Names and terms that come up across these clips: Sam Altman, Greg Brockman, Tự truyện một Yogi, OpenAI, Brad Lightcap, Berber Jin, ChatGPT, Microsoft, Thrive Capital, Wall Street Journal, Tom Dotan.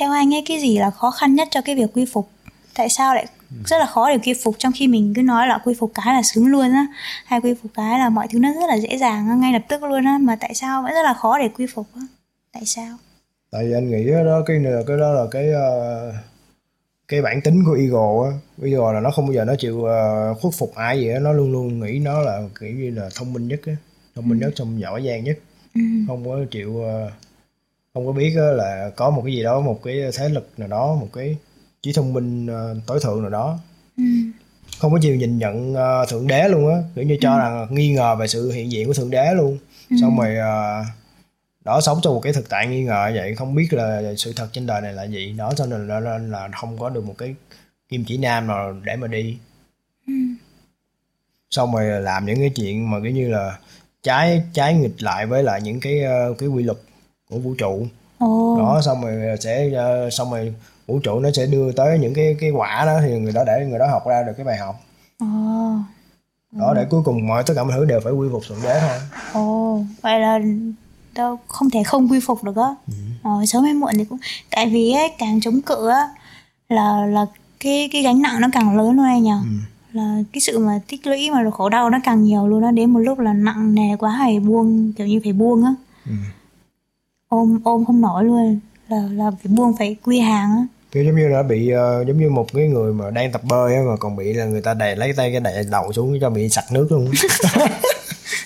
Theo anh ấy, cái gì là khó khăn nhất cho cái việc quy phục? Tại sao lại rất là khó để quy phục, trong khi mình cứ nói là quy phục cái là sướng luôn á, hay quy phục cái là mọi thứ nó rất là dễ dàng ngay lập tức luôn á, mà tại sao vẫn rất là khó để quy phục á? Tại sao? Tại vì anh nghĩ đó, cái đó là cái bản tính của ego á. Ego là nó không bao giờ nó chịu khuất phục ai gì á, nó luôn luôn nghĩ nó là kiểu như là thông minh nhất á, thông minh nhất, xong giỏi giang nhất, không có chịu, không có biết là có một cái gì đó, một cái thế lực nào đó, một cái trí thông minh tối thượng nào đó, không có chịu nhìn nhận thượng đế luôn á, kiểu như cho rằng nghi ngờ về sự hiện diện của thượng đế luôn, xong rồi đó, sống trong một cái thực tại nghi ngờ vậy, không biết là sự thật trên đời này là gì đó, cho nên là không có được một cái kim chỉ nam nào để mà đi, xong rồi làm những cái chuyện mà kiểu như là trái nghịch lại với lại những cái quy luật của vũ trụ. Đó, xong rồi vũ trụ nó sẽ đưa tới những cái quả đó, thì người đó để người đó học ra được cái bài học. Đó, để cuối cùng mọi tất cả mọi thứ đều phải quy phục thượng đế thôi. Vậy là tao không thể không quy phục được á. Sớm hay muộn thì cũng, tại vì ấy, càng chống cự á là cái gánh nặng nó càng lớn luôn anh nhỉ. Là cái sự mà tích lũy mà khổ đau nó càng nhiều luôn á, đến một lúc là nặng nề quá, phải buông, kiểu như phải buông á. Ôm không nổi luôn, là phải buông, phải quy hàng á. Kiểu giống như đã bị giống như một cái người mà đang tập bơi á, mà còn bị là người ta lấy tay đầu xuống cho bị sặc nước luôn.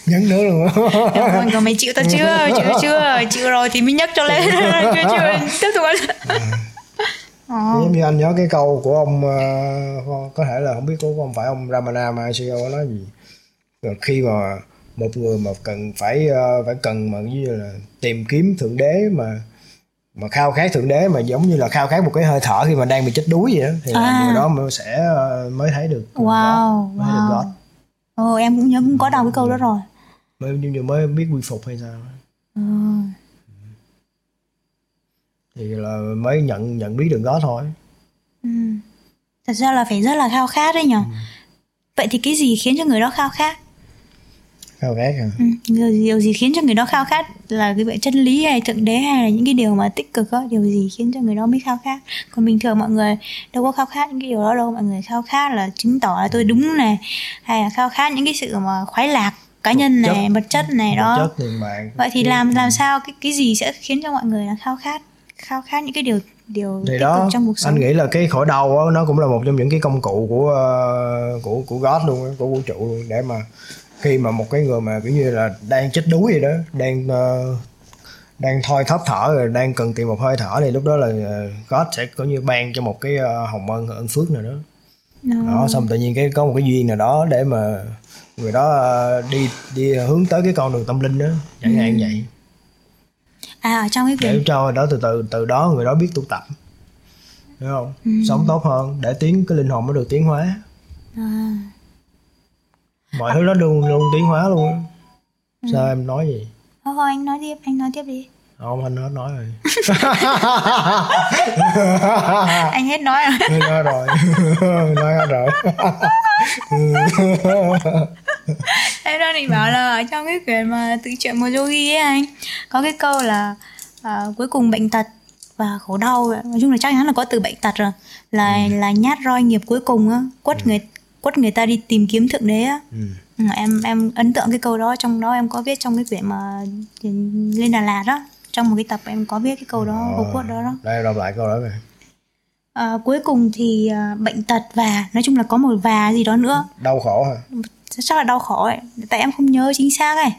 Nhấn nước luôn á. Em còn mày chịu tao chưa? Chịu rồi thì mới nhấc cho lên. Chưa tiếp tục anh. Giống như anh nhớ cái câu của ông, có thể là không biết có không phải ông Ramana Maharishi nói gì. Khi mà một người mà cần phải cần mà như là tìm kiếm thượng đế, mà khao khát thượng đế, mà giống như là khao khát một cái hơi thở khi mà đang bị chết đuối vậy đó, thì người đó mới thấy được mới thấy được God. Em cũng nhớ cũng có đọc cái câu đó rồi. Mới biết quy phục hay sao. Thì là mới nhận biết được God thôi. Thật ra là phải rất là khao khát đấy nhỉ. Vậy thì cái gì khiến cho người đó khao khát? Khao khát hả? Điều gì khiến cho người đó khao khát, là cái vậy chân lý hay thượng đế, hay là những cái điều mà tích cực đó, điều gì khiến cho người đó mới khao khát? Còn bình thường mọi người đâu có khao khát những cái điều đó đâu, mọi người khao khát là chứng tỏ là tôi đúng này, hay là khao khát những cái sự mà khoái lạc cá nhân này, vật chất đó. Vậy thì làm sao cái gì sẽ khiến cho mọi người là khao khát những cái điều tích cực trong cuộc sống? Anh nghĩ là cái khổ đau đó, nó cũng là một trong những cái công cụ của God luôn, của vũ trụ luôn, để mà khi mà một cái người mà kiểu như là đang chết đuối vậy đó, đang thôi thóp thở rồi, đang cần tìm một hơi thở, thì lúc đó là God sẽ có như ban cho một cái hồng ân phước nào đó. Đó, xong tự nhiên có một cái duyên nào đó để mà người đó đi hướng tới cái con đường tâm linh đó, chẳng hạn như vậy. Trong cái việc để cho đó từ đó người đó biết tu tập, hiểu không? Sống tốt hơn để cái linh hồn nó được tiến hóa. Mọi thứ nó luôn tiến hóa luôn. Sao em nói gì? Thôi anh nói tiếp đi. Không, anh hết nói rồi. Anh hết nói rồi. Nói hết rồi. Em đang định bảo là ở trong cái quyển mà Tự Truyện Một Yogi ấy anh, có cái câu là cuối cùng bệnh tật và khổ đau, nói chung là chắc chắn là có từ bệnh tật rồi, là nhát roi nghiệp cuối cùng á, quất người ta đi tìm kiếm thượng đế á. Em ấn tượng cái câu đó, trong đó em có viết trong cái quyển mà lên Đà Lạt đó, trong một cái tập em có viết cái câu đó, câu quote đó đó. Đây đọc lại câu đó này. Cuối cùng thì bệnh tật và, nói chung là có một và gì đó nữa. Đau khổ hả? Chắc là đau khổ ấy, tại em không nhớ chính xác ấy.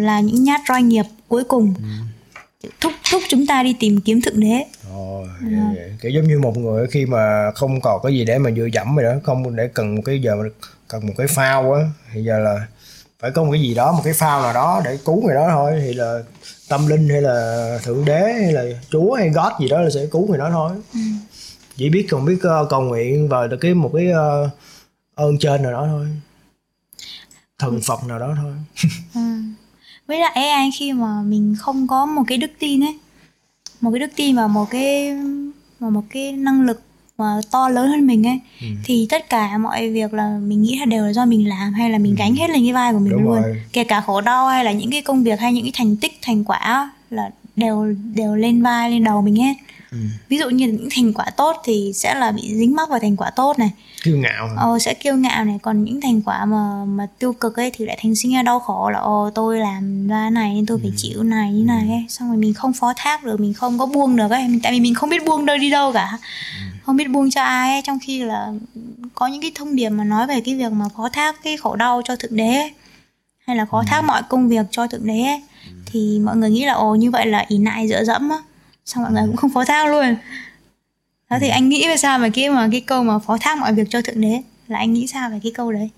Là những nhát roi nghiệp cuối cùng thúc chúng ta đi tìm kiếm thượng đế. Vậy. Kiểu giống như một người khi mà không còn cái gì để mà dựa dẫm rồi đó, không để cần một cái phao á, thì giờ là phải có một cái gì đó, một cái phao nào đó để cứu người đó thôi, thì là tâm linh hay là thượng đế hay là chúa hay God gì đó là sẽ cứu người đó thôi. Chỉ biết cầu nguyện vào cái một cái ơn trên nào đó thôi, thần Phật nào đó thôi. Với lại anh, khi mà mình không có một cái đức tin ấy, một cái đức tin và một cái năng lực mà to lớn hơn mình ấy, thì tất cả mọi việc là mình nghĩ là đều là do mình làm, hay là mình gánh hết lên cái vai của mình. Đúng luôn rồi. Kể cả khổ đau hay là những cái công việc hay những cái thành tích thành quả là đều lên vai lên đầu mình hết. Ví dụ như những thành quả tốt thì sẽ là bị dính mắc vào thành quả tốt này, kiêu ngạo sẽ kiêu ngạo này. Còn những thành quả mà tiêu cực ấy thì lại thành sinh ra đau khổ, là tôi làm ra này nên tôi phải chịu này như này ấy. Xong rồi mình không phó thác được, mình không có buông được ấy, tại vì mình không biết buông đâu đi đâu cả, không biết buông cho ai ấy. Trong khi là có những cái thông điệp mà nói về cái việc mà phó thác cái khổ đau cho thượng đế ấy, hay là phó thác mọi công việc cho thượng đế ấy, thì mọi người nghĩ là như vậy là ỷ nại dựa dẫm á, xong mọi người cũng không phó thác luôn đó. Thì anh nghĩ về sao về cái câu mà phó thác mọi việc cho thượng đế, là anh nghĩ sao về cái câu đấy?